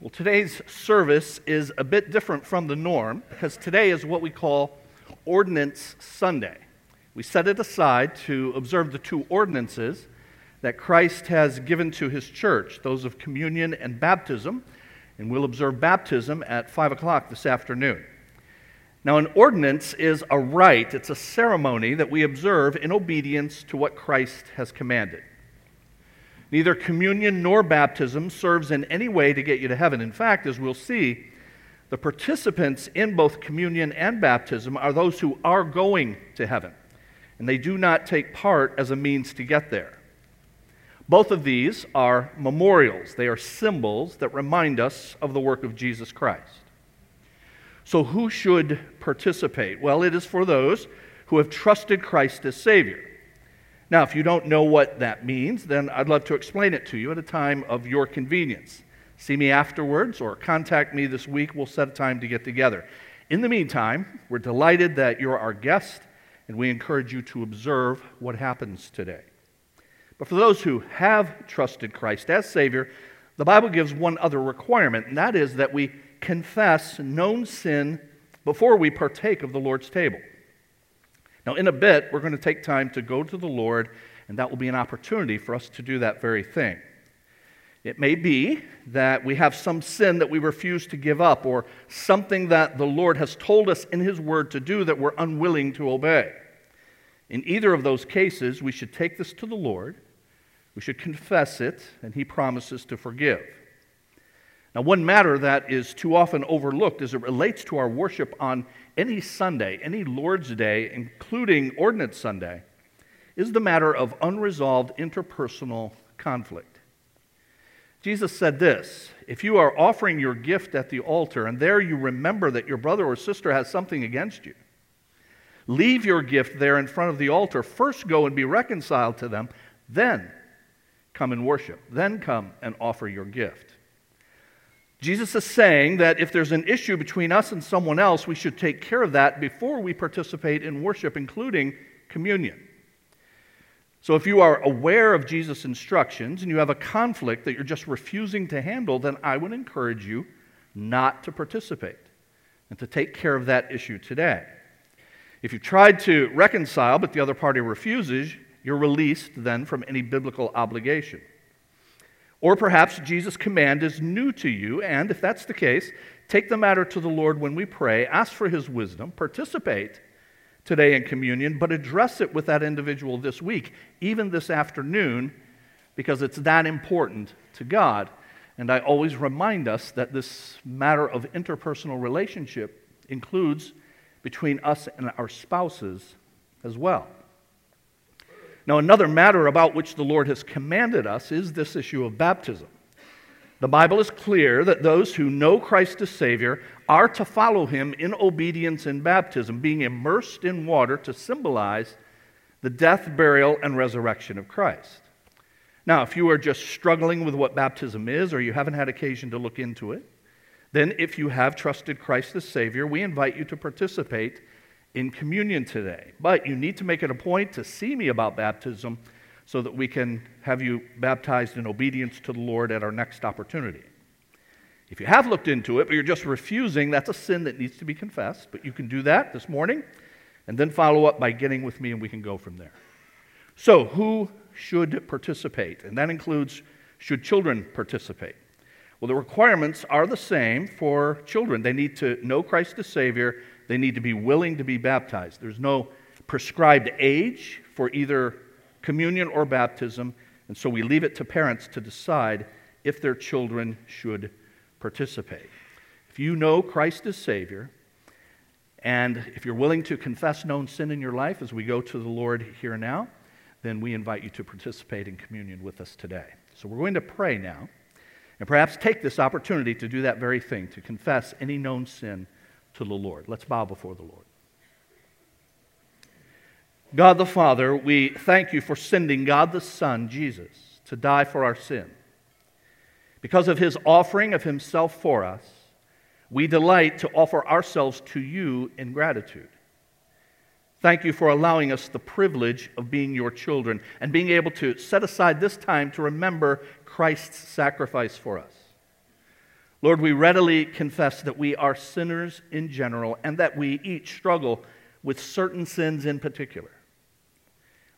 Well, today's service is a bit different from the norm because today is what we call Ordinance Sunday. We set it aside to observe the two ordinances that Christ has given to his church, those of communion and baptism, and we'll observe baptism at 5 o'clock this afternoon. Now, an ordinance is a rite, it's a ceremony that we observe in obedience to what Christ has commanded. Neither communion nor baptism serves in any way to get you to heaven. In fact, as we'll see, the participants in both communion and baptism are those who are going to heaven, and they do not take part as a means to get there. Both of these are memorials. They are symbols that remind us of the work of Jesus Christ. So who should participate? Well, it is for those who have trusted Christ as Savior. Now, if you don't know what that means, then I'd love to explain it to you at a time of your convenience. See me afterwards or contact me this week. We'll set a time to get together. In the meantime, we're delighted that you're our guest, and we encourage you to observe what happens today. But for those who have trusted Christ as Savior, the Bible gives one other requirement, and that is that we confess known sin before we partake of the Lord's table. Now, in a bit, we're going to take time to go to the Lord, and that will be an opportunity for us to do that very thing. It may be that we have some sin that we refuse to give up, or something that the Lord has told us in His Word to do that we're unwilling to obey. In either of those cases, we should take this to the Lord, we should confess it, and He promises to forgive. Now, one matter that is too often overlooked as it relates to our worship on any Sunday, any Lord's Day, including Ordinance Sunday, is the matter of unresolved interpersonal conflict. Jesus said this, "If you are offering your gift at the altar and there you remember that your brother or sister has something against you, leave your gift there in front of the altar. First go and be reconciled to them, then come and worship. Then come and offer your gift." Jesus is saying that if there's an issue between us and someone else, we should take care of that before we participate in worship, including communion. So if you are aware of Jesus' instructions and you have a conflict that you're just refusing to handle, then I would encourage you not to participate and to take care of that issue today. If you tried to reconcile but the other party refuses, you're released then from any biblical obligation. Or perhaps Jesus' command is new to you, and if that's the case, take the matter to the Lord when we pray, ask for His wisdom, participate today in communion, but address it with that individual this week, even this afternoon, because it's that important to God. And I always remind us that this matter of interpersonal relationship includes between us and our spouses as well. Now, another matter about which the Lord has commanded us is this issue of baptism. The Bible is clear that those who know Christ as Savior are to follow Him in obedience in baptism, being immersed in water to symbolize the death, burial, and resurrection of Christ. Now, if you are just struggling with what baptism is or you haven't had occasion to look into it, then if you have trusted Christ as Savior, we invite you to participate in communion today, but you need to make it a point to see me about baptism so that we can have you baptized in obedience to the Lord at our next opportunity. If you have looked into it, but you're just refusing, that's a sin that needs to be confessed, but you can do that this morning and then follow up by getting with me and we can go from there. So who should participate? And that includes, should children participate? Well, the requirements are the same for children. They need to know Christ as Savior. They need to be willing to be baptized. There's no prescribed age for either communion or baptism, and so we leave it to parents to decide if their children should participate. If you know Christ as Savior, and if you're willing to confess known sin in your life as we go to the Lord here now, then we invite you to participate in communion with us today. So we're going to pray now, and perhaps take this opportunity to do that very thing, to confess any known sin to the Lord. Let's bow before the Lord. God the Father, we thank you for sending God the Son, Jesus, to die for our sin. Because of His offering of Himself for us, we delight to offer ourselves to you in gratitude. Thank you for allowing us the privilege of being your children and being able to set aside this time to remember Christ's sacrifice for us. Lord, we readily confess that we are sinners in general and that we each struggle with certain sins in particular.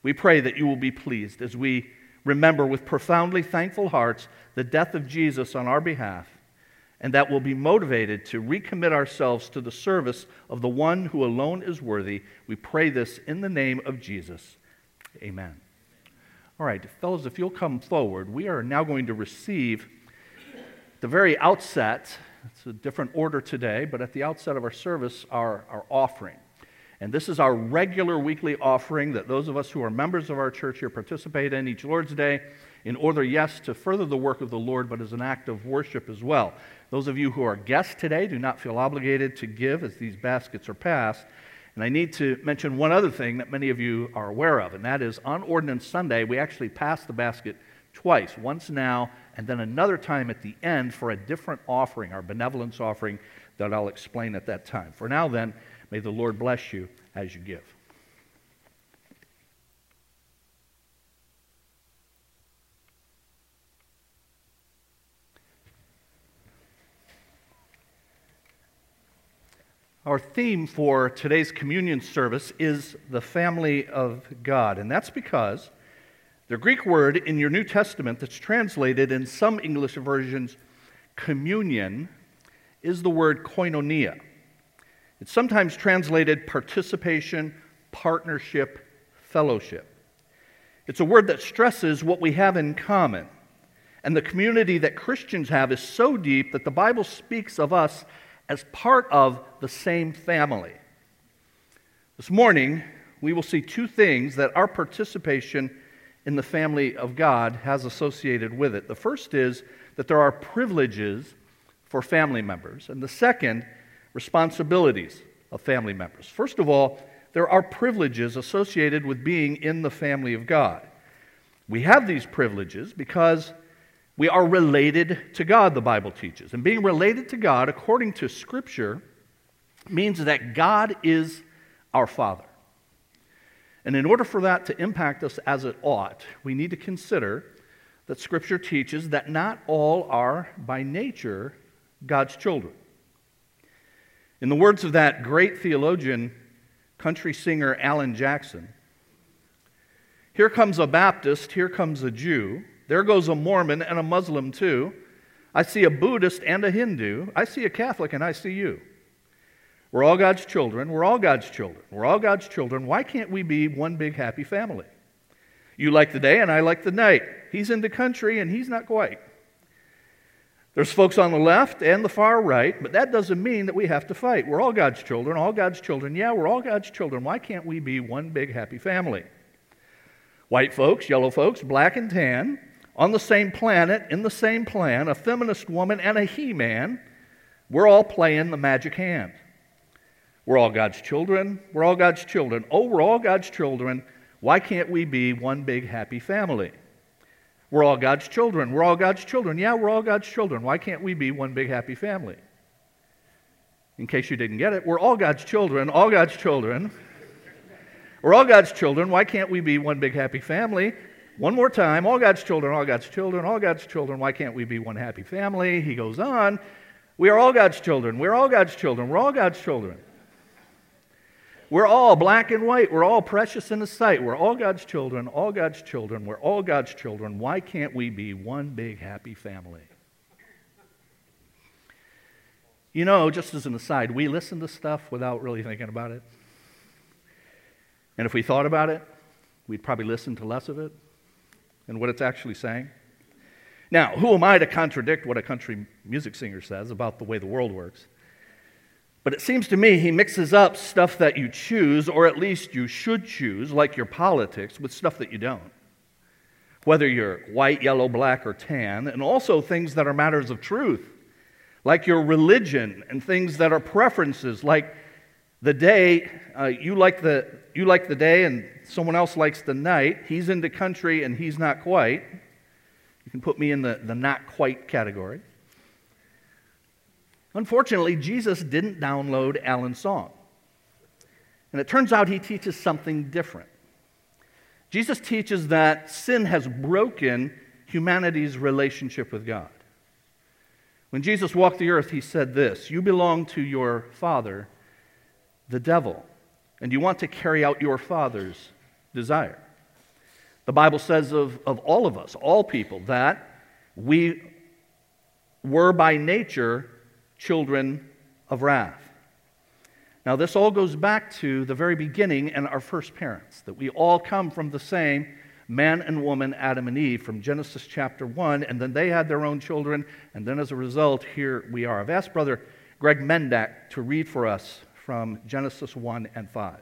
We pray that you will be pleased as we remember with profoundly thankful hearts the death of Jesus on our behalf, and that we'll be motivated to recommit ourselves to the service of the one who alone is worthy. We pray this in the name of Jesus. Amen. All right, fellows, if you'll come forward, we are now going to receive at the very outset, it's a different order today, but at the outset of our service, our offering. And this is our regular weekly offering that those of us who are members of our church here participate in each Lord's Day in order, yes, to further the work of the Lord, but as an act of worship as well. Those of you who are guests today do not feel obligated to give as these baskets are passed. And I need to mention one other thing that many of you are aware of, and that is on Ordinance Sunday, we actually pass the basket twice, once now and then another time at the end for a different offering, our benevolence offering that I'll explain at that time. For now then, may the Lord bless you as you give. Our theme for today's communion service is the family of God, and that's because the Greek word in your New Testament that's translated in some English versions, communion, is the word koinonia. It's sometimes translated participation, partnership, fellowship. It's a word that stresses what we have in common. And the community that Christians have is so deep that the Bible speaks of us as part of the same family. This morning, we will see two things that our participation in the family of God has associated with it. The first is that there are privileges for family members, and the second, responsibilities of family members. First of all, there are privileges associated with being in the family of God. We have these privileges because we are related to God, the Bible teaches. And being related to God, according to Scripture, means that God is our Father. And in order for that to impact us as it ought, we need to consider that Scripture teaches that not all are, by nature, God's children. In the words of that great theologian, country singer Alan Jackson, here comes a Baptist, here comes a Jew, there goes a Mormon and a Muslim too, I see a Buddhist and a Hindu, I see a Catholic and I see you. We're all God's children, we're all God's children, we're all God's children, why can't we be one big happy family? You like the day and I like the night, he's in the country and he's not quite. There's folks on the left and the far right, but that doesn't mean that we have to fight. We're all God's children, all God's children. Yeah, we're all God's children. Why can't we be one big happy family? White folks, yellow folks, black and tan, on the same planet, in the same plan, a feminist woman and a he-man, we're all playing the magic hand. We're all God's children. We're all God's children. Oh, we're all God's children. Why can't we be one big happy family? We're all God's children. We're all God's children. Yeah, we're all God's children. Why can't we be one big happy family? In case you didn't get it, we're all God's children, all God's children. We're all God's children. Why can't we be one big happy family? One more time, all God's children, all God's children, all God's children. Why can't we be one happy family? He goes on, we are all God's children. We're all God's children. We're all God's children. We're all black and white. We're all precious in His sight. We're all God's children, all God's children. We're all God's children. Why can't we be one big happy family? You know, just as an aside, we listen to stuff without really thinking about it. And if we thought about it, we'd probably listen to less of it and what it's actually saying. Now, who am I to contradict what a country music singer says about the way the world works? But it seems to me he mixes up stuff that you choose, or at least you should choose, like your politics, with stuff that you don't. Whether you're white, yellow, black, or tan, and also things that are matters of truth, like your religion, and things that are preferences, like the day, you like the day and someone else likes the night, he's into country and he's not quite. You can put me in the not quite category. Unfortunately, Jesus didn't download Alan's song. And it turns out he teaches something different. Jesus teaches that sin has broken humanity's relationship with God. When Jesus walked the earth, he said this, "You belong to your father, the devil, and you want to carry out your father's desire." The Bible says of all of us, all people, that we were by nature children of wrath. Now, this all goes back to the very beginning and our first parents, that we all come from the same man and woman, Adam and Eve, from Genesis chapter 1, and then they had their own children, and then as a result, here we are. I've asked Brother Greg Mendak to read for us from Genesis 1 and 5.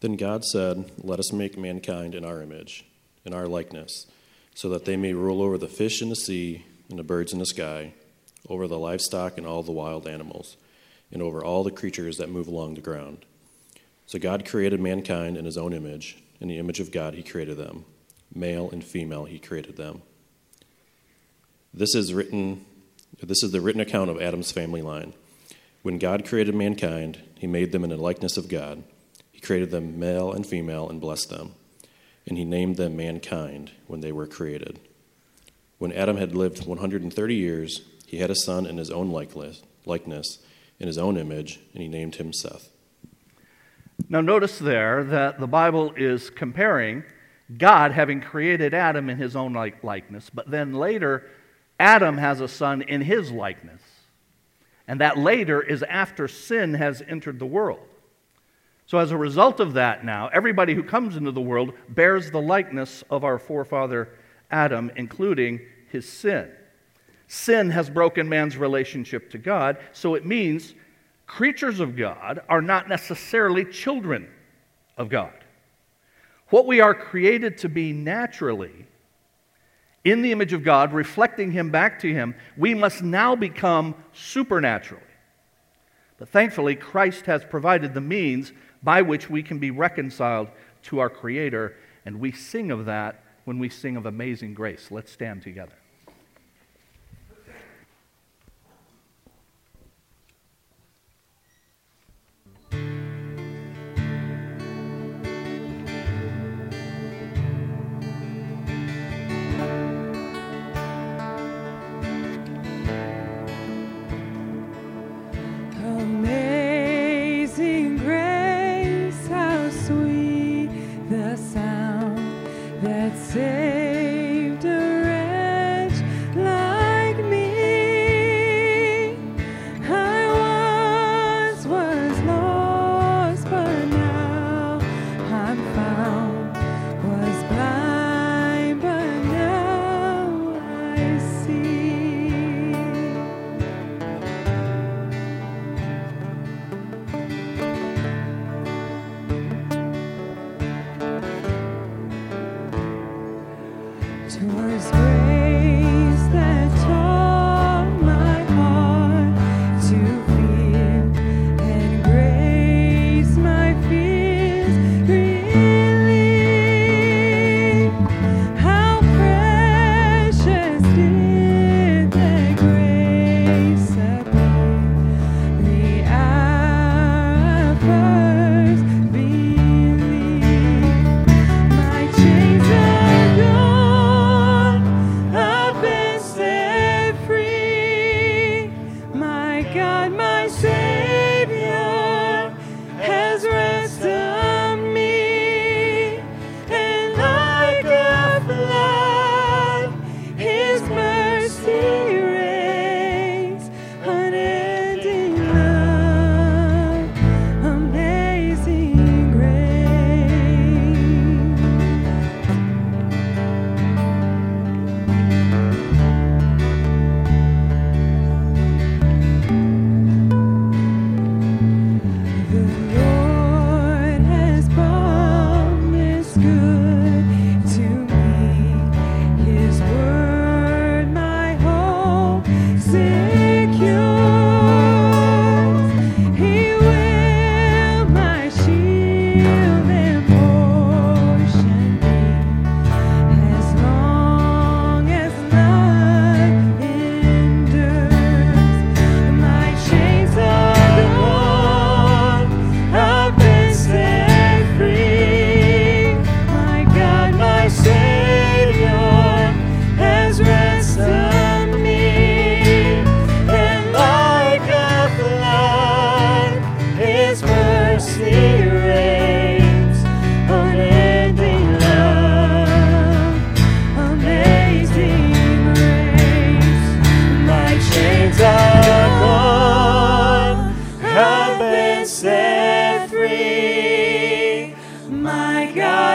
Then God said, "Let us make mankind in our image, in our likeness, so that they may rule over the fish in the sea and the birds in the sky, over the livestock and all the wild animals, and over all the creatures that move along the ground." So God created mankind in his own image. In the image of God he created them. Male and female he created them. This is the written account of Adam's family line. When God created mankind, he made them in the likeness of God. He created them male and female and blessed them. And he named them mankind when they were created. When Adam had lived 130 years, he had a son in his own likeness, in his own image, and he named him Seth. Now notice there that the Bible is comparing God having created Adam in his own likeness, but then later Adam has a son in his likeness. And that later is after sin has entered the world. So as a result of that now, everybody who comes into the world bears the likeness of our forefather Adam, including his sin. Sin has broken man's relationship to God, so it means creatures of God are not necessarily children of God. What we are created to be naturally, in the image of God, reflecting him back to him, we must now become supernaturally. But thankfully, Christ has provided the means by which we can be reconciled to our Creator, and we sing of that when we sing of Amazing Grace. Let's stand together. Saved a wretch.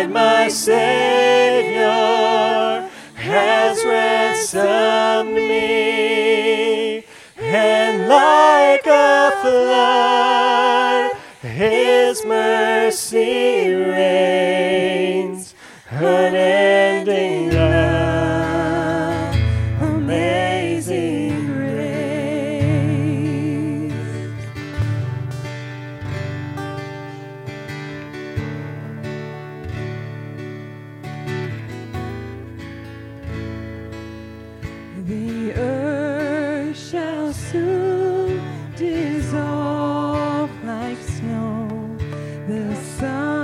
God my Savior has ransomed me, and like a flood His mercy reigns, unending love, amazing grace. The earth shall soon dissolve like snow, the sun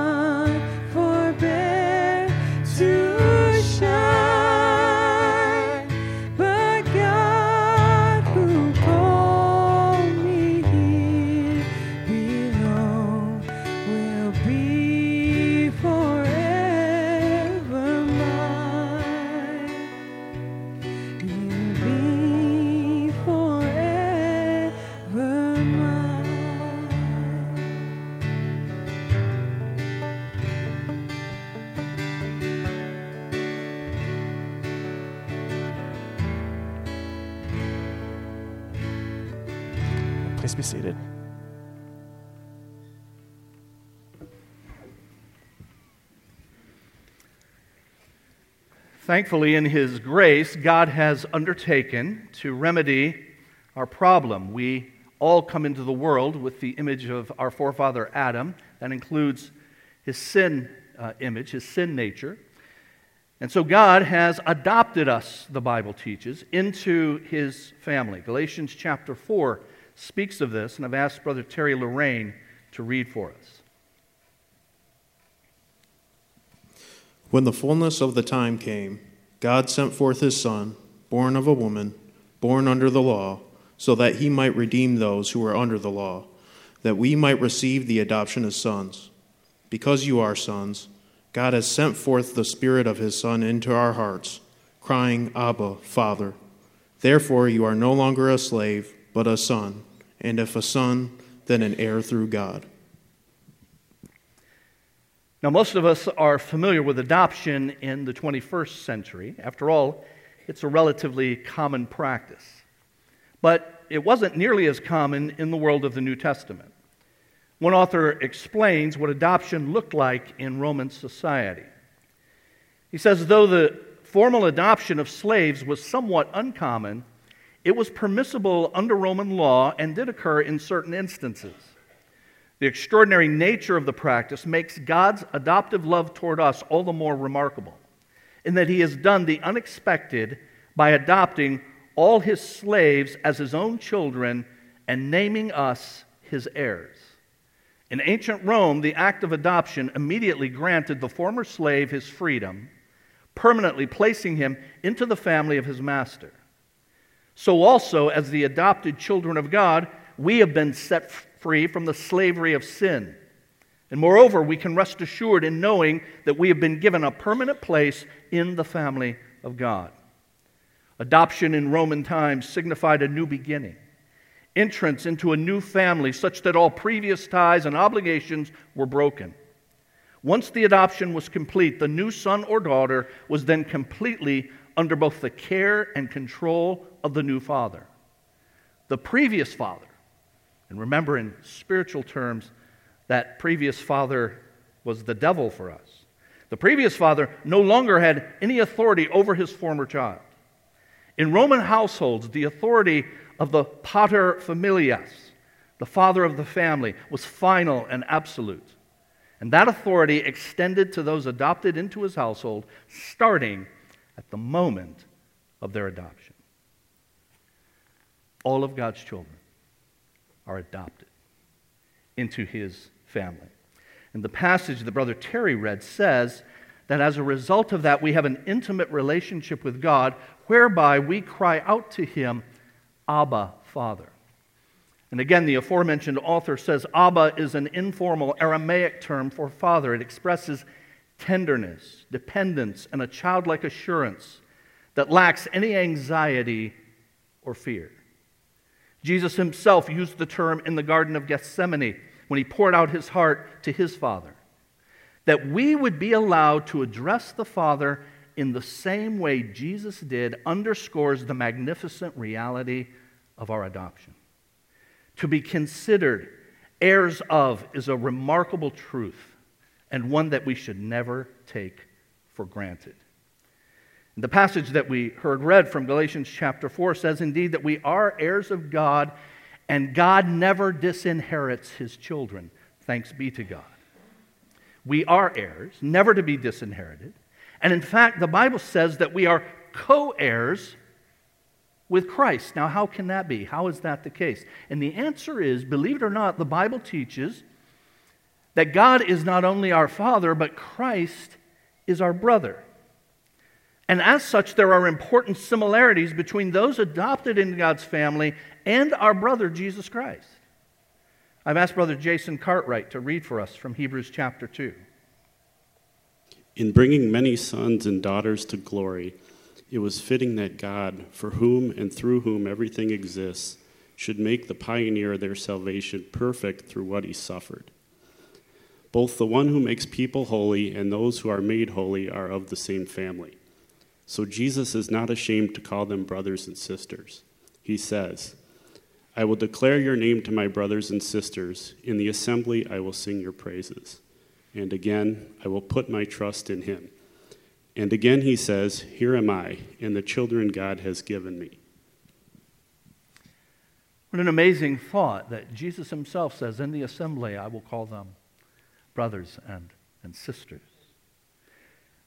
seated. Thankfully, in His grace, God has undertaken to remedy our problem. We all come into the world with the image of our forefather Adam. That includes his sin image, his sin nature. And so God has adopted us, the Bible teaches, into His family. Galatians chapter 4 speaks of this, and I've asked Brother Terry Lorraine to read for us. When the fullness of the time came, God sent forth His Son, born of a woman, born under the law, so that He might redeem those who were under the law, that we might receive the adoption as sons. Because you are sons, God has sent forth the Spirit of His Son into our hearts, crying, Abba, Father. Therefore you are no longer a slave, but a son, and if a son, then an heir through God. Now, most of us are familiar with adoption in the 21st century. After all, it's a relatively common practice. But it wasn't nearly as common in the world of the New Testament. One author explains what adoption looked like in Roman society. He says, though the formal adoption of slaves was somewhat uncommon, it was permissible under Roman law and did occur in certain instances. The extraordinary nature of the practice makes God's adoptive love toward us all the more remarkable, in that He has done the unexpected by adopting all His slaves as His own children and naming us His heirs. In ancient Rome, the act of adoption immediately granted the former slave his freedom, permanently placing him into the family of his master. So also, as the adopted children of God, we have been set free from the slavery of sin. And moreover, we can rest assured in knowing that we have been given a permanent place in the family of God. Adoption in Roman times signified a new beginning, entrance into a new family such that all previous ties and obligations were broken. Once the adoption was complete, the new son or daughter was then completely under both the care and control of the new father. The previous father, and remember in spiritual terms, that previous father was the devil for us. The previous father no longer had any authority over his former child. In Roman households, the authority of the pater familias, the father of the family, was final and absolute. And that authority extended to those adopted into his household, starting at the moment of their adoption. All of God's children are adopted into His family. And the passage that Brother Terry read says that as a result of that, we have an intimate relationship with God, whereby we cry out to Him, Abba, Father. And again, the aforementioned author says Abba is an informal Aramaic term for father. It expresses tenderness, dependence, and a childlike assurance that lacks any anxiety or fear. Jesus Himself used the term in the Garden of Gethsemane when He poured out His heart to His Father. that we would be allowed to address the Father in the same way Jesus did underscores the magnificent reality of our adoption. To be considered heirs of is a remarkable truth and one that we should never take for granted. The passage that we heard read from Galatians chapter 4 says indeed that we are heirs of God, and God never disinherits his children. Thanks be to God. We are heirs, never to be disinherited. And in fact, the Bible says that we are co-heirs with Christ. Now, how can that be? How is that the case? And the answer is, believe it or not, the Bible teaches that God is not only our Father, but Christ is our brother. And as such, there are important similarities between those adopted into God's family and our brother, Jesus Christ. I've asked Brother Jason Cartwright to read for us from Hebrews chapter 2. In bringing many sons and daughters to glory, it was fitting that God, for whom and through whom everything exists, should make the pioneer of their salvation perfect through what he suffered. Both the one who makes people holy and those who are made holy are of the same family. So Jesus is not ashamed to call them brothers and sisters. He says, "I will declare your name to my brothers and sisters. In the assembly I will sing your praises. And again, I will put my trust in him." And again he says, "Here am I, and the children God has given me." What an amazing thought that Jesus himself says, "In the assembly I will call them brothers and sisters."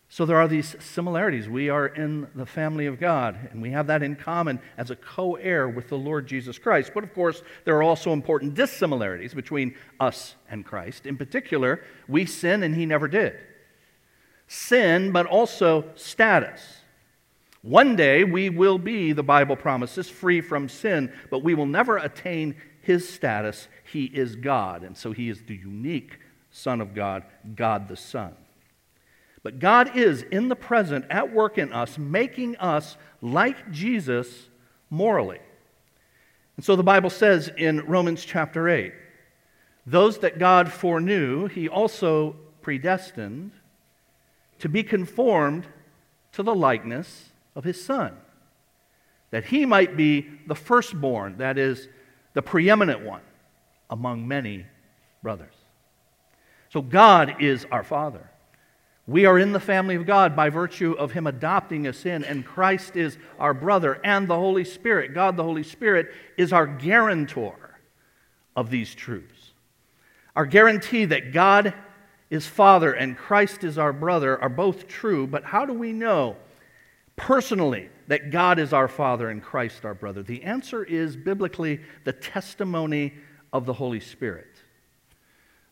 So there are these similarities. We are in the family of God, and we have that in common as a co-heir with the Lord Jesus Christ. But of course, there are also important dissimilarities between us and Christ. In particular, we sin and he never did. Sin, but also status. One day we will be, the Bible promises, free from sin, but we will never attain his status. He is God, and so he is the unique Son of God, God the Son. But God is, in the present, at work in us, making us like Jesus morally. And so the Bible says in Romans chapter 8, "Those that God foreknew, he also predestined to be conformed to the likeness of his Son, that he might be the firstborn," that is, the preeminent one, "among many brothers." So God is our Father. We are in the family of God by virtue of him adopting us in, and Christ is our brother, and the Holy Spirit, God the Holy Spirit, is our guarantor of these truths. Our guarantee that God is Father and Christ is our brother are both true, but how do we know personally that God is our Father and Christ our brother? The answer is, biblically, the testimony of the Holy Spirit.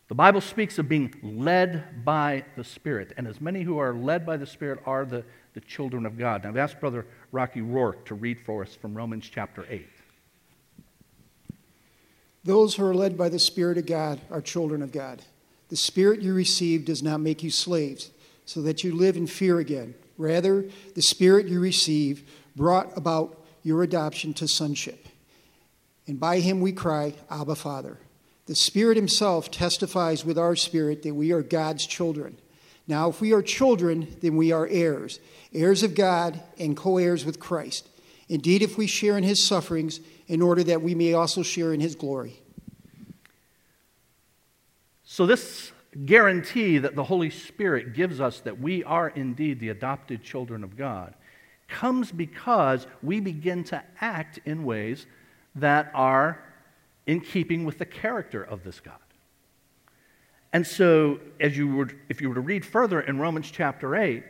The Bible speaks of being led by the Spirit, and as many who are led by the Spirit are the children of God. Now, I've asked Brother Rocky Rourke to read for us from Romans chapter 8. "Those who are led by the Spirit of God are children of God. The Spirit you received does not make you slaves, so that you live in fear again. Rather, the Spirit you receive brought about your adoption to sonship. And by him we cry, 'Abba, Father.' The Spirit himself testifies with our spirit that we are God's children. Now, if we are children, then we are heirs, heirs of God and co-heirs with Christ. Indeed, if we share in his sufferings, in order that we may also share in his glory." So this guarantee that the Holy Spirit gives us that we are indeed the adopted children of God comes because we begin to act in ways that are in keeping with the character of this God. And so, if you were to read further in Romans chapter 8,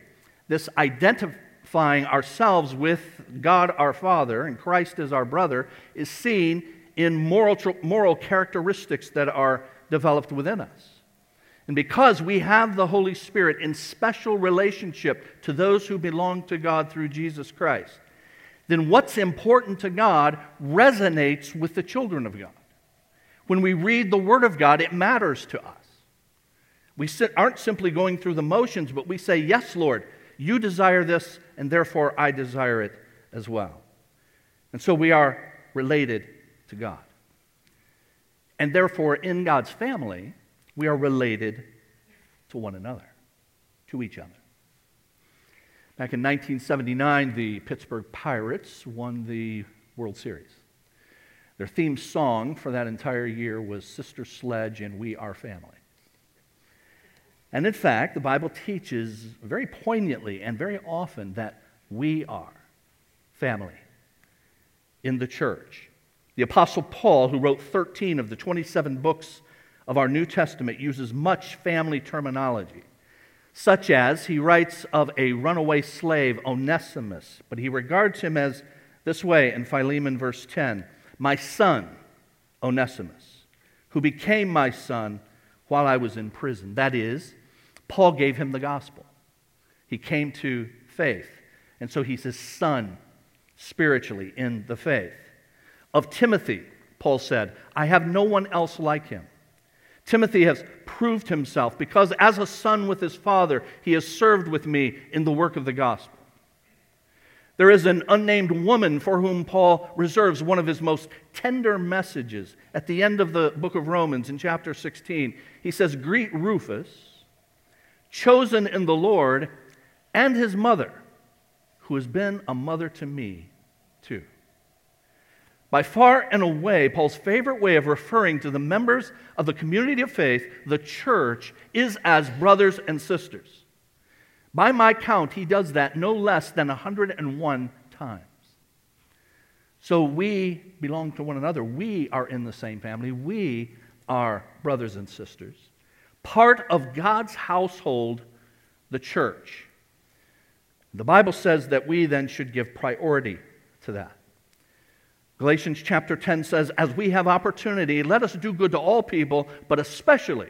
this identifying ourselves with God our Father and Christ as our brother is seen in moral characteristics that are developed within us. And because we have the Holy Spirit in special relationship to those who belong to God through Jesus Christ, then what's important to God resonates with the children of God. When we read the Word of God, it matters to us. We aren't simply going through the motions, but we say, "Yes, Lord, you desire this, and therefore I desire it as well." And so we are related to God. And therefore, in God's family, we are related to one another, to each other. Back in 1979, the Pittsburgh Pirates won the World Series. Their theme song for that entire year was Sister Sledge and We Are Family. And in fact, the Bible teaches very poignantly and very often that we are family in the church. The Apostle Paul, who wrote 13 of the 27 books of our New Testament, uses much family terminology, such as he writes of a runaway slave, Onesimus, but he regards him as this way in Philemon verse 10, "My son, Onesimus, who became my son while I was in prison." That is, Paul gave him the gospel. He came to faith, and so he's his son spiritually in the faith. Of Timothy, Paul said, "I have no one else like him." Timothy has proved himself because as a son with his father, he has served with me in the work of the gospel. There is an unnamed woman for whom Paul reserves one of his most tender messages. At the end of the book of Romans in chapter 16, he says, "Greet Rufus, chosen in the Lord, and his mother, who has been a mother to me too." By far and away, Paul's favorite way of referring to the members of the community of faith, the church, is as brothers and sisters. By my count, he does that no less than 101 times. So we belong to one another. We are in the same family. We are brothers and sisters, part of God's household, the church. The Bible says that we then should give priority to that. Galatians chapter 10 says, "As we have opportunity, let us do good to all people, but especially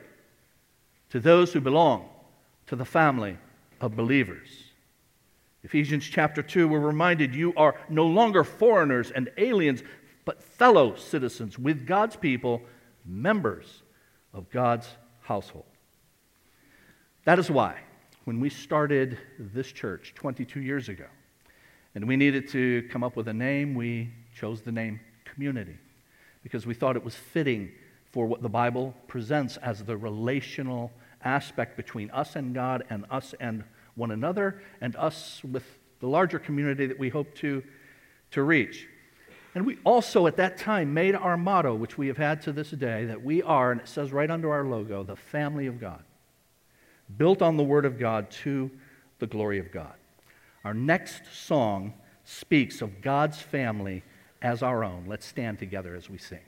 to those who belong to the family of believers." Ephesians chapter 2, we're reminded, "You are no longer foreigners and aliens, but fellow citizens with God's people, members of God's household." That is why when we started this church 22 years ago, and we needed to come up with a name, we chose the name Community, because we thought it was fitting for what the Bible presents as the relational aspect between us and God and us and one another and us with the larger community that we hope to reach. And we also at that time made our motto, which we have had to this day, that we are, and it says right under our logo, the family of God, built on the Word of God to the glory of God. Our next song speaks of God's family as our own. Let's stand together as we sing.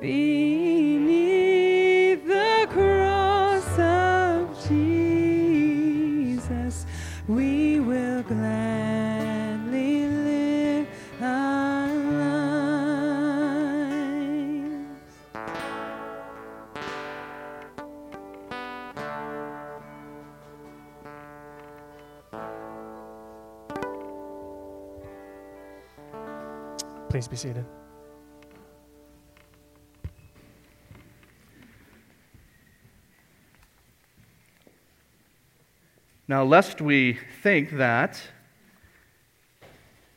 Beneath the cross of Jesus, we will gladly live our lives. Please be seated. Now, lest we think that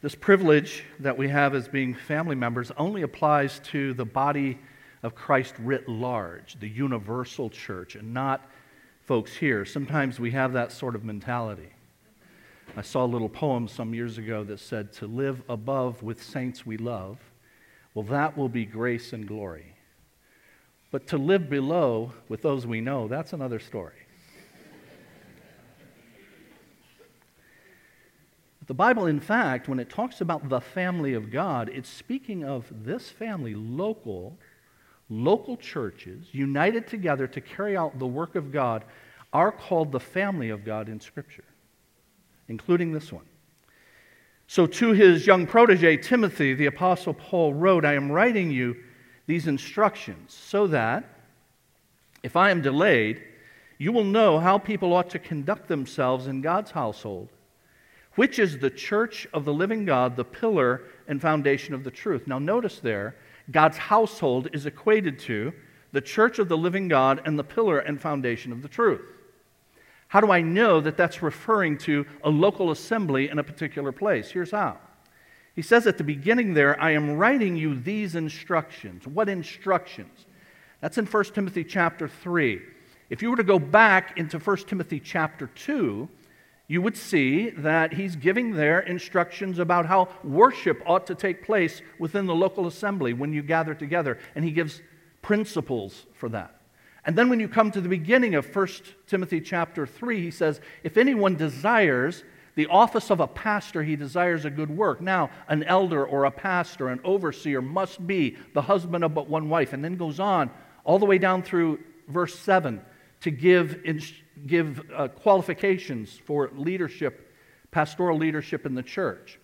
this privilege that we have as being family members only applies to the body of Christ writ large, the universal church, and not folks here. Sometimes we have that sort of mentality. I saw a little poem some years ago that said, "To live above with saints we love, well, that will be grace and glory. But to live below with those we know, that's another story." The Bible, in fact, when it talks about the family of God, it's speaking of this family, local churches, united together to carry out the work of God, are called the family of God in Scripture, including this one. So to his young protege, Timothy, the Apostle Paul wrote, "I am writing you these instructions so that, if I am delayed, you will know how people ought to conduct themselves in God's household, which is the church of the living God, the pillar and foundation of the truth." Now notice there, God's household is equated to the church of the living God and the pillar and foundation of the truth. How do I know that that's referring to a local assembly in a particular place? Here's how. He says at the beginning there, "I am writing you these instructions." What instructions? That's in 1 Timothy chapter 3. If you were to go back into 1 Timothy chapter 2, you would see that he's giving there instructions about how worship ought to take place within the local assembly when you gather together, and he gives principles for that. And then when you come to the beginning of 1 Timothy chapter 3, he says, if anyone desires the office of a pastor, he desires a good work. Now, an elder or a pastor, an overseer, must be the husband of but one wife, and then goes on all the way down through verse 7 to give qualifications for leadership, pastoral leadership in the church.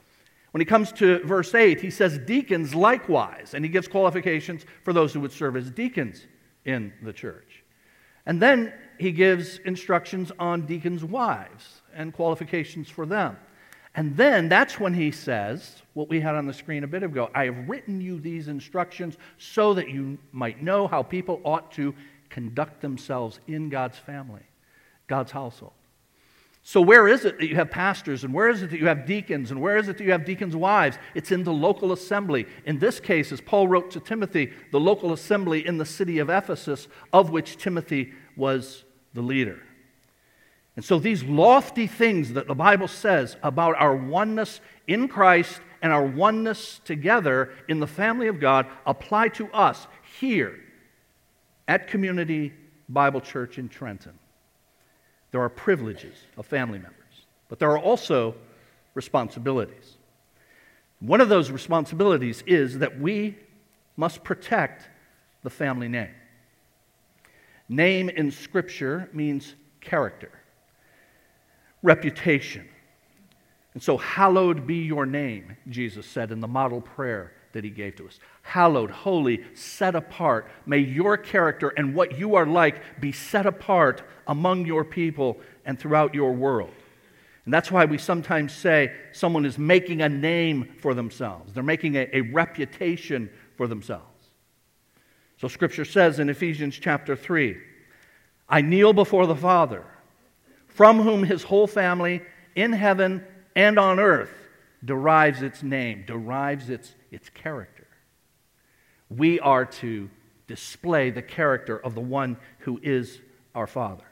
When he comes to verse 8, he says deacons likewise, and he gives qualifications for those who would serve as deacons in the church. And then he gives instructions on deacons' wives and qualifications for them. And then that's when he says, what we had on the screen a bit ago, "I have written you these instructions so that you might know how people ought to conduct themselves in God's family, God's household." So where is it that you have pastors, and where is it that you have deacons, and where is it that you have deacons' wives? It's in the local assembly. In this case, as Paul wrote to Timothy, the local assembly in the city of Ephesus, of which Timothy was the leader. And so these lofty things that the Bible says about our oneness in Christ and our oneness together in the family of God apply to us here at Community Bible Church in Trenton. There are privileges of family members, but there are also responsibilities. One of those responsibilities is that we must protect the family name. Name in Scripture means character, reputation. And so, "Hallowed be your name," Jesus said in the model prayer that he gave to us. Hallowed, holy, set apart. May your character and what you are like be set apart among your people and throughout your world. And that's why we sometimes say someone is making a name for themselves. They're making a reputation for themselves. So Scripture says in Ephesians chapter 3, "I kneel before the Father, from whom his whole family in heaven and on earth derives its name," derives its character. We are to display the character of the one who is our Father.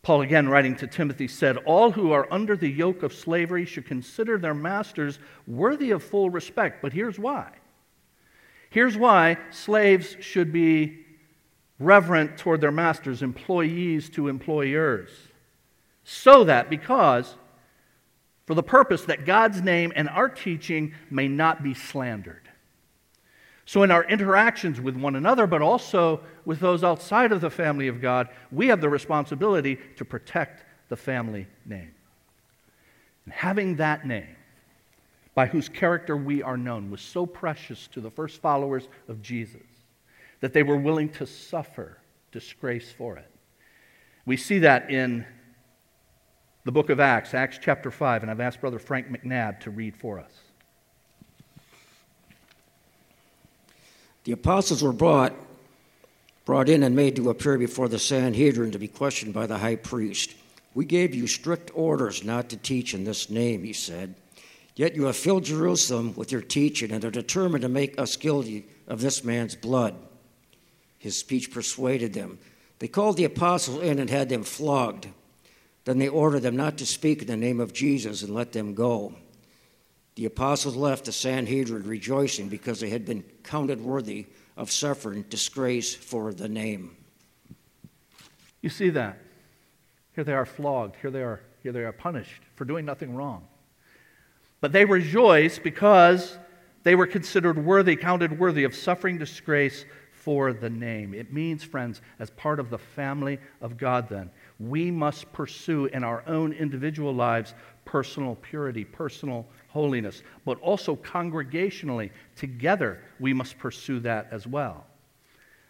Paul, again writing to Timothy, said, "All who are under the yoke of slavery should consider their masters worthy of full respect." But here's why. Here's why slaves should be reverent toward their masters, employees to employers. So that, because, for the purpose that God's name and our teaching may not be slandered. So in our interactions with one another, but also with those outside of the family of God, we have the responsibility to protect the family name. And having that name, by whose character we are known, was so precious to the first followers of Jesus that they were willing to suffer disgrace for it. We see that in the book of Acts, Acts chapter 5, and I've asked Brother Frank McNabb to read for us. The apostles were brought in and made to appear before the Sanhedrin to be questioned by the high priest. "We gave you strict orders not to teach in this name," he said. "Yet you have filled Jerusalem with your teaching and are determined to make us guilty of this man's blood." His speech persuaded them. They called the apostles in and had them flogged. Then they ordered them not to speak in the name of Jesus and let them go. The apostles left the Sanhedrin rejoicing because they had been counted worthy of suffering disgrace for the name. You see that. Here they are flogged. Here they are punished for doing nothing wrong. But they rejoice because they were considered worthy, counted worthy of suffering disgrace for the name. It means, friends, as part of the family of God then, we must pursue in our own individual lives personal purity, personal holiness, but also congregationally, together, we must pursue that as well.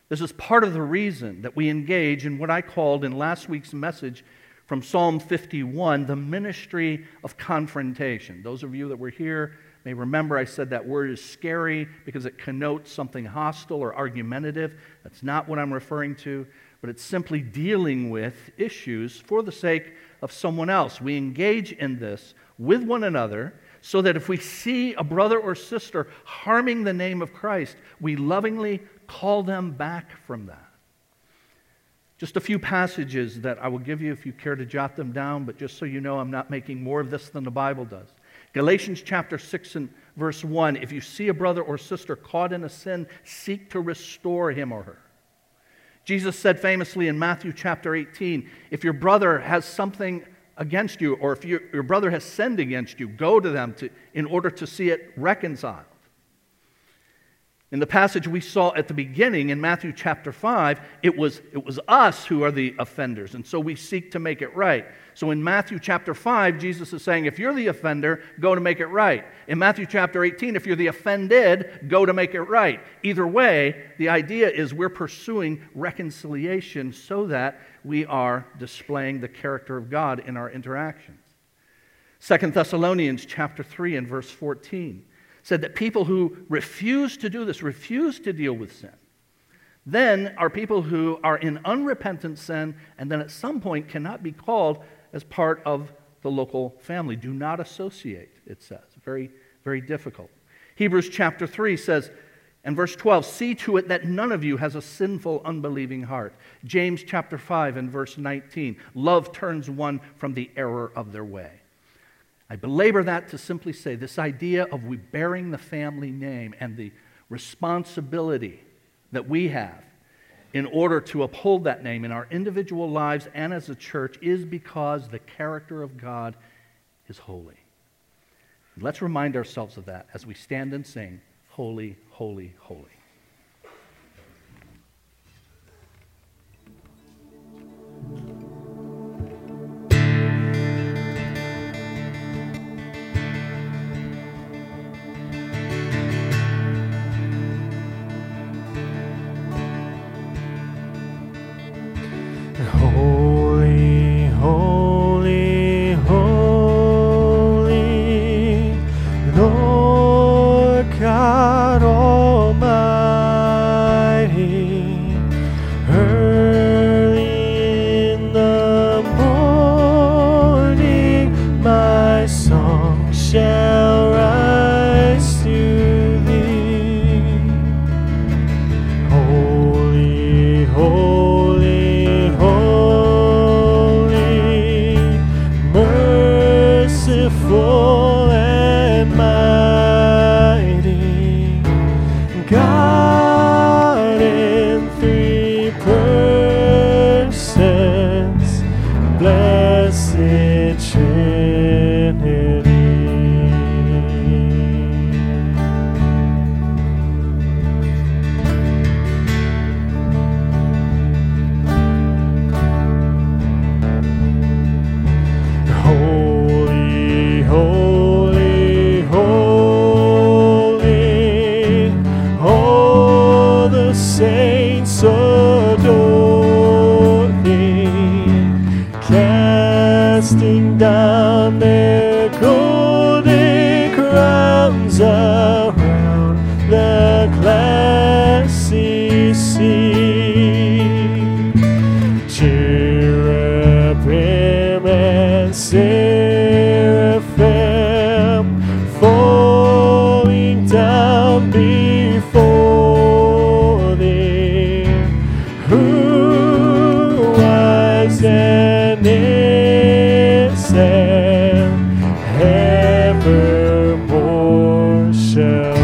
This is part of the reason that we engage in what I called in last week's message from Psalm 51, the ministry of confrontation. Those of you that were here may remember I said that word is scary because it connotes something hostile or argumentative. That's not what I'm referring to. But it's simply dealing with issues for the sake of someone else. We engage in this with one another so that if we see a brother or sister harming the name of Christ, we lovingly call them back from that. Just a few passages that I will give you if you care to jot them down, but just so you know, I'm not making more of this than the Bible does. Galatians chapter 6 and verse 1, if you see a brother or sister caught in a sin, seek to restore him or her. Jesus said famously in Matthew chapter 18, if your brother has something against you, or if your brother has sinned against you, go to them in order to see it reconciled. In the passage we saw at the beginning in Matthew chapter 5, it was us who are the offenders, and so we seek to make it right. So in Matthew chapter 5, Jesus is saying, if you're the offender, go to make it right. In Matthew chapter 18, if you're the offended, go to make it right. Either way, the idea is we're pursuing reconciliation so that we are displaying the character of God in our interactions. 2 Thessalonians chapter 3 and verse 14 said that people who refuse to do this, refuse to deal with sin, then are people who are in unrepentant sin and then at some point cannot be called as part of the local family. Do not associate, it says. Very, very difficult. Hebrews chapter 3 says, and verse 12, see to it that none of you has a sinful, unbelieving heart. James chapter 5 and verse 19, love turns one from the error of their way. I belabor that to simply say this idea of we bearing the family name and the responsibility that we have in order to uphold that name in our individual lives and as a church is because the character of God is holy. And let's remind ourselves of that as we stand and sing, Holy, Holy, Holy. Trinity. sing. Cherubim and seraphim falling down before thee, who was and is and evermore shall.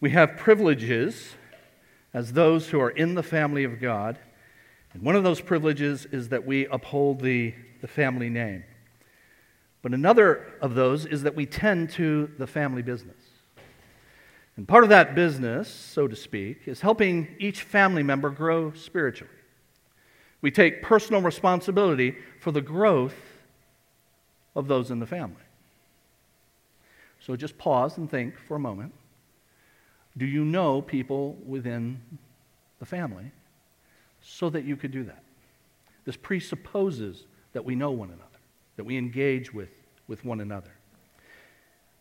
We have privileges as those who are in the family of God, and one of those privileges is that we uphold the family name. But another of those is that we tend to the family business. And part of that business, so to speak, is helping each family member grow spiritually. We take personal responsibility for the growth of those in the family. So just pause and think for a moment. Do you know people within the family so that you could do that? This presupposes that we know one another, that we engage with one another.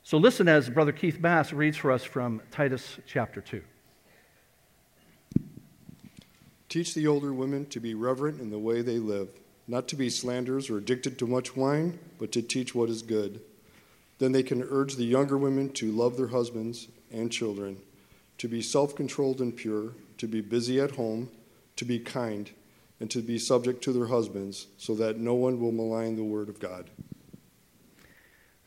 So listen as Brother Keith Bass reads for us from Titus chapter 2. Teach the older women to be reverent in the way they live, not to be slanderers or addicted to much wine, but to teach what is good. Then they can urge the younger women to love their husbands and children, to be self-controlled and pure, to be busy at home, to be kind, and to be subject to their husbands, so that no one will malign the word of God.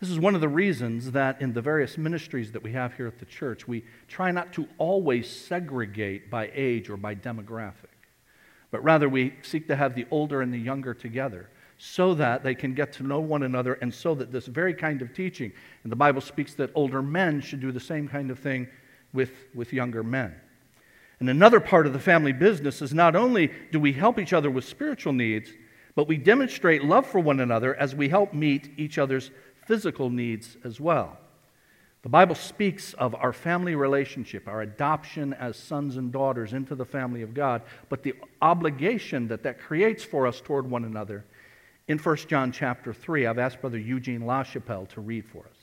This is one of the reasons that in the various ministries that we have here at the church, we try not to always segregate by age or by demographic, but rather we seek to have the older and the younger together, so that they can get to know one another, and so that this very kind of teaching, and the Bible speaks that older men should do the same kind of thing with younger men. And another part of the family business is not only do we help each other with spiritual needs, but we demonstrate love for one another as we help meet each other's physical needs as well. The Bible speaks of our family relationship, our adoption as sons and daughters into the family of God, but the obligation that that creates for us toward one another. In 1 John chapter 3, I've asked Brother Eugene LaChapelle to read for us.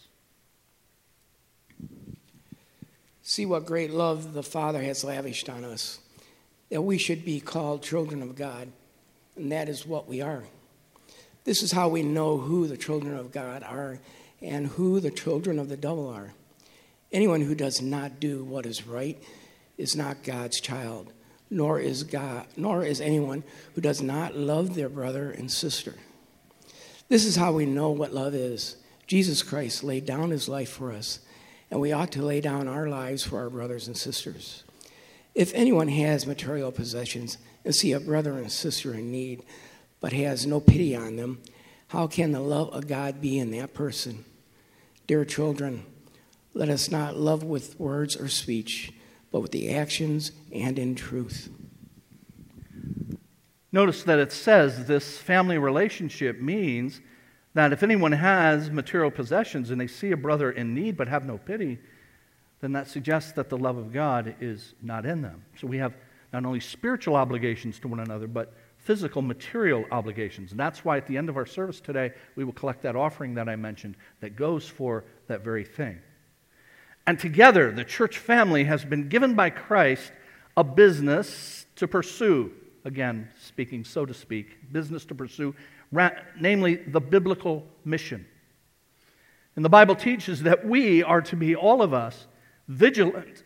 See what great love the Father has lavished on us, that we should be called children of God, and that is what we are. This is how we know who the children of God are and who the children of the devil are. Anyone who does not do what is right is not God's child, nor is anyone who does not love their brother and sister. This is how we know what love is. Jesus Christ laid down his life for us, and we ought to lay down our lives for our brothers and sisters. If anyone has material possessions and see a brother and sister in need, but has no pity on them, how can the love of God be in that person? Dear children, let us not love with words or speech, but with the actions and in truth. Notice that it says this family relationship means that if anyone has material possessions and they see a brother in need but have no pity, then that suggests that the love of God is not in them. So we have not only spiritual obligations to one another, but physical, material obligations. And that's why at the end of our service today, we will collect that offering that I mentioned that goes for that very thing. And together, the church family has been given by Christ a business to pursue. Again, speaking, so to speak, business to pursue, namely the biblical mission. And the Bible teaches that we are to be, all of us, vigilant,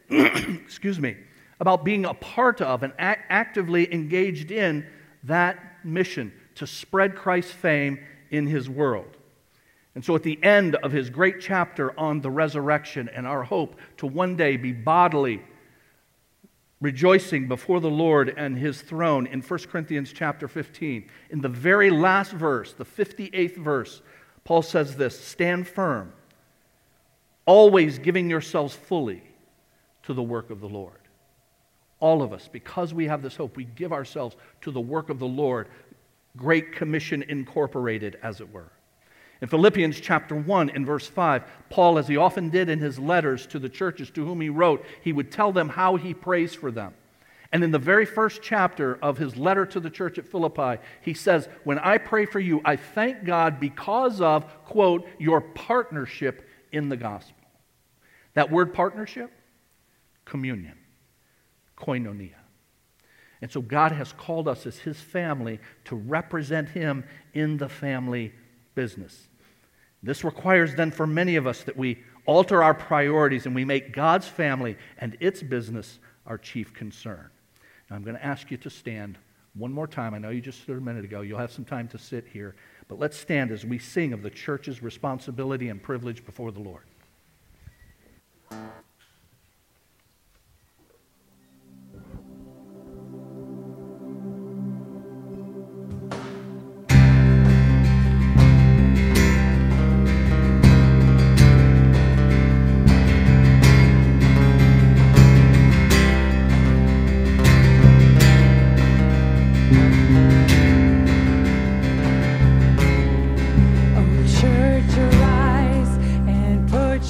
about being a part of and actively engaged in that mission to spread Christ's fame in his world. And so at the end of his great chapter on the resurrection and our hope to one day be bodily rejoicing before the Lord and his throne in 1 Corinthians chapter 15. In the very last verse, the 58th verse, Paul says this: stand firm, always giving yourselves fully to the work of the Lord. All of us, because we have this hope, we give ourselves to the work of the Lord, Great Commission Incorporated, as it were. In Philippians chapter 1 and verse 5, Paul, as he often did in his letters to the churches to whom he wrote, he would tell them how he prays for them. And in the very first chapter of his letter to the church at Philippi, he says, when I pray for you, I thank God because of, quote, your partnership in the gospel. That word partnership? Communion. Koinonia. And so God has called us as his family to represent him in the family business. This requires then for many of us that we alter our priorities and we make God's family and its business our chief concern. Now I'm going to ask you to stand one more time. I know you just stood a minute ago. You'll have some time to sit here. But let's stand as we sing of the church's responsibility and privilege before the Lord.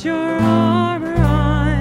Your armor on.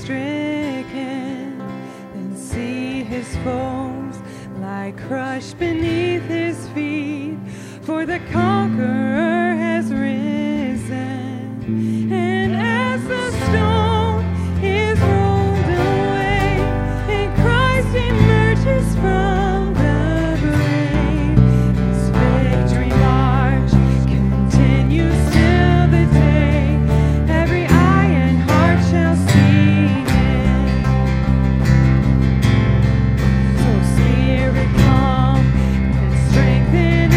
stricken, then see his foes lie crushed beneath his feet, for the conqueror has risen, and as the stone is rolled away, and Christ emerges from the grave, his victory march continues till the day, every eye and heart shall see him. So Spirit, come and strengthen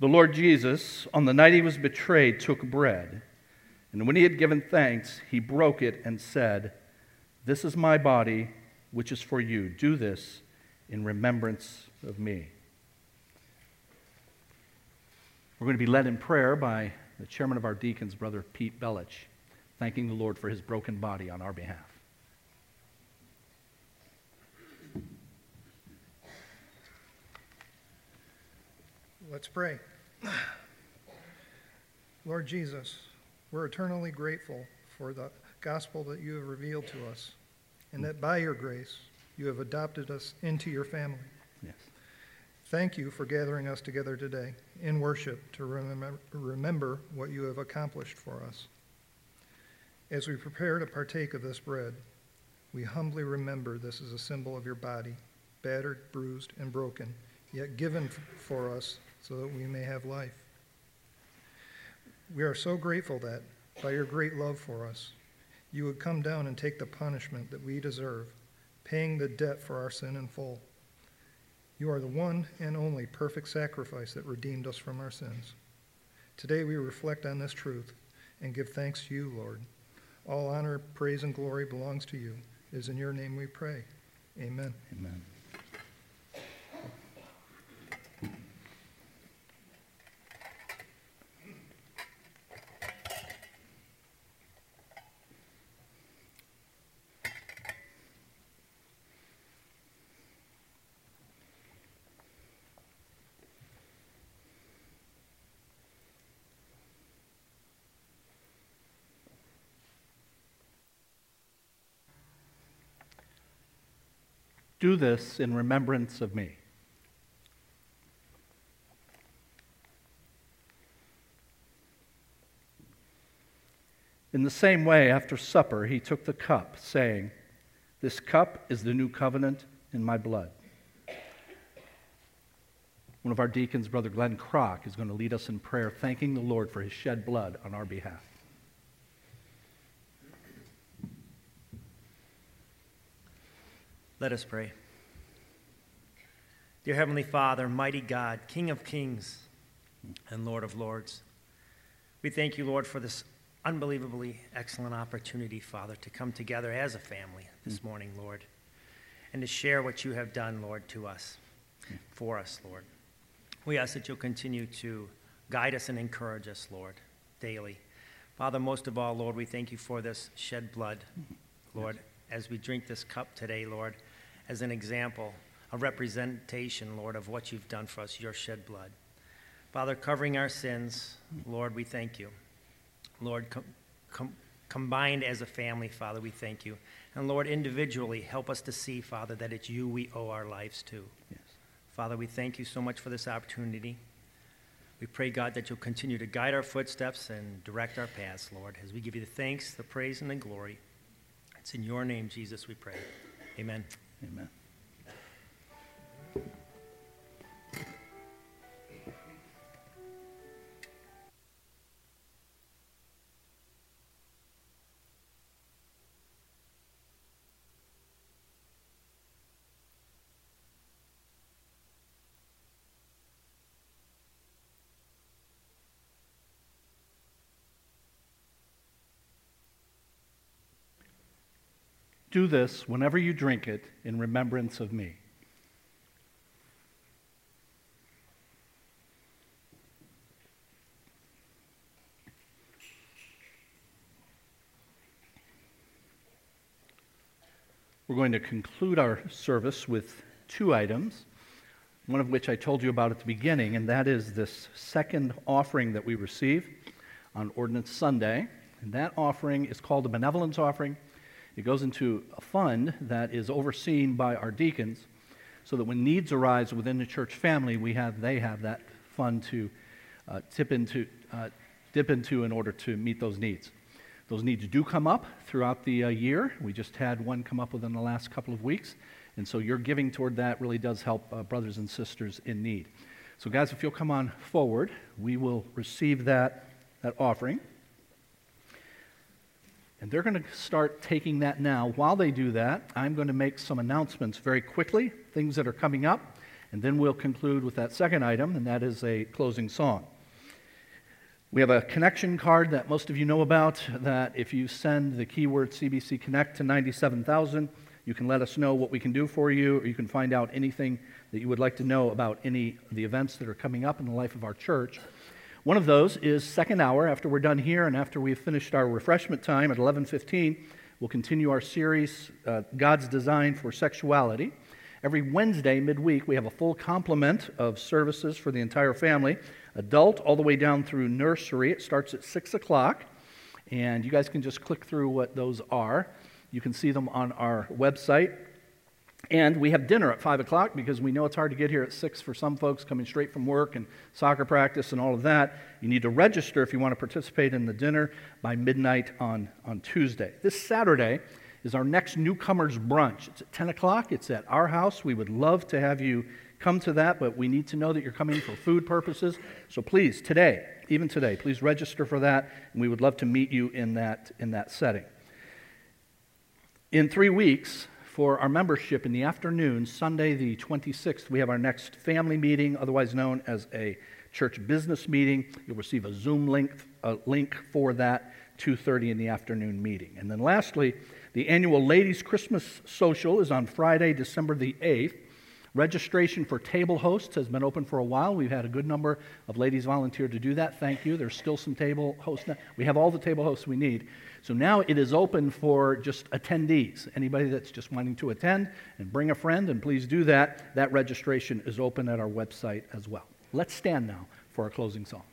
The Lord Jesus, on the night he was betrayed, took bread, and when he had given thanks, he broke it and said, "This is my body, which is for you. Do this in remembrance of me." We're going to be led in prayer by the chairman of our deacons, Brother Pete Belich, thanking the Lord for his broken body on our behalf. Let's pray. Lord Jesus, we're eternally grateful for the gospel that you have revealed to us, and that by your grace, you have adopted us into your family. Yes. Thank you for gathering us together today in worship to remember what you have accomplished for us. As we prepare to partake of this bread, we humbly remember this is a symbol of your body, battered, bruised, and broken, yet given for us so that we may have life. We are so grateful that, by your great love for us, you would come down and take the punishment that we deserve, paying the debt for our sin in full. You are the one and only perfect sacrifice that redeemed us from our sins. Today we reflect on this truth and give thanks to you, Lord. All honor, praise, and glory belongs to you. It is in your name we pray. Amen. Amen. Do this in remembrance of me. In the same way, after supper, he took the cup, saying, "This cup is the new covenant in my blood." One of our deacons, Brother Glenn Crock, is going to lead us in prayer, thanking the Lord for his shed blood on our behalf. Let us pray. Dear Heavenly Father, mighty God, King of kings and Lord of lords, we thank you, Lord, for this unbelievably excellent opportunity, Father, to come together as a family this morning, Lord, and to share what you have done, Lord, to us, for us, Lord. We ask that you'll continue to guide us and encourage us, Lord, daily. Father, most of all, Lord, we thank you for this shed blood, Lord, as we drink this cup today, Lord, as an example, a representation, Lord, of what you've done for us, your shed blood. Father, covering our sins, Lord, we thank you. Lord, combined as a family, Father, we thank you. And Lord, individually, help us to see, Father, that it's you we owe our lives to. Yes. Father, we thank you so much for this opportunity. We pray, God, that you'll continue to guide our footsteps and direct our paths, Lord, as we give you the thanks, the praise, and the glory. It's in your name, Jesus, we pray. Amen. Amen. Do this whenever you drink it in remembrance of me. We're going to conclude our service with two items, one of which I told you about at the beginning, and that is this second offering that we receive on Ordinance Sunday. And that offering is called a benevolence offering. It goes into a fund that is overseen by our deacons so that when needs arise within the church family, they have that fund to dip into in order to meet those needs. Those needs do come up throughout the year. We just had one come up within the last couple of weeks, and so your giving toward that really does help brothers and sisters in need. So guys, if you'll come on forward, we will receive that offering. And they're going to start taking that now. While they do that, I'm going to make some announcements very quickly, things that are coming up, and then we'll conclude with that second item, and that is a closing song. We have a connection card that most of you know about, that if you send the keyword CBC Connect to 97,000, you can let us know what we can do for you, or you can find out anything that you would like to know about any of the events that are coming up in the life of our church. One of those is second hour, after we're done here and after we've finished our refreshment time at 11:15, we'll continue our series, God's Design for Sexuality. Every Wednesday, midweek, we have a full complement of services for the entire family, adult all the way down through nursery. It starts at 6 o'clock, and you guys can just click through what those are. You can see them on our website. And we have dinner at 5 o'clock because we know it's hard to get here at 6 for some folks coming straight from work and soccer practice and all of that. You need to register if you want to participate in the dinner by midnight on Tuesday. This Saturday is our next newcomers brunch. It's at 10 o'clock. It's at our house. We would love to have you come to that, but we need to know that you're coming for food purposes. So please, today, even today, please register for that, and we would love to meet you in that setting. In 3 weeks, for our membership in the afternoon, Sunday the 26th, we have our next family meeting, otherwise known as a church business meeting. You'll receive a Zoom link for that 2:30 in the afternoon meeting. And then lastly, the annual Ladies Christmas Social is on Friday, December the 8th. Registration for table hosts has been open for a while. We've had a good number of ladies volunteer to do that. Thank you. There's still some table hosts. We have all the table hosts we need. So now it is open for just attendees. Anybody that's just wanting to attend and bring a friend, and please do that. That registration is open at our website as well. Let's stand now for our closing song.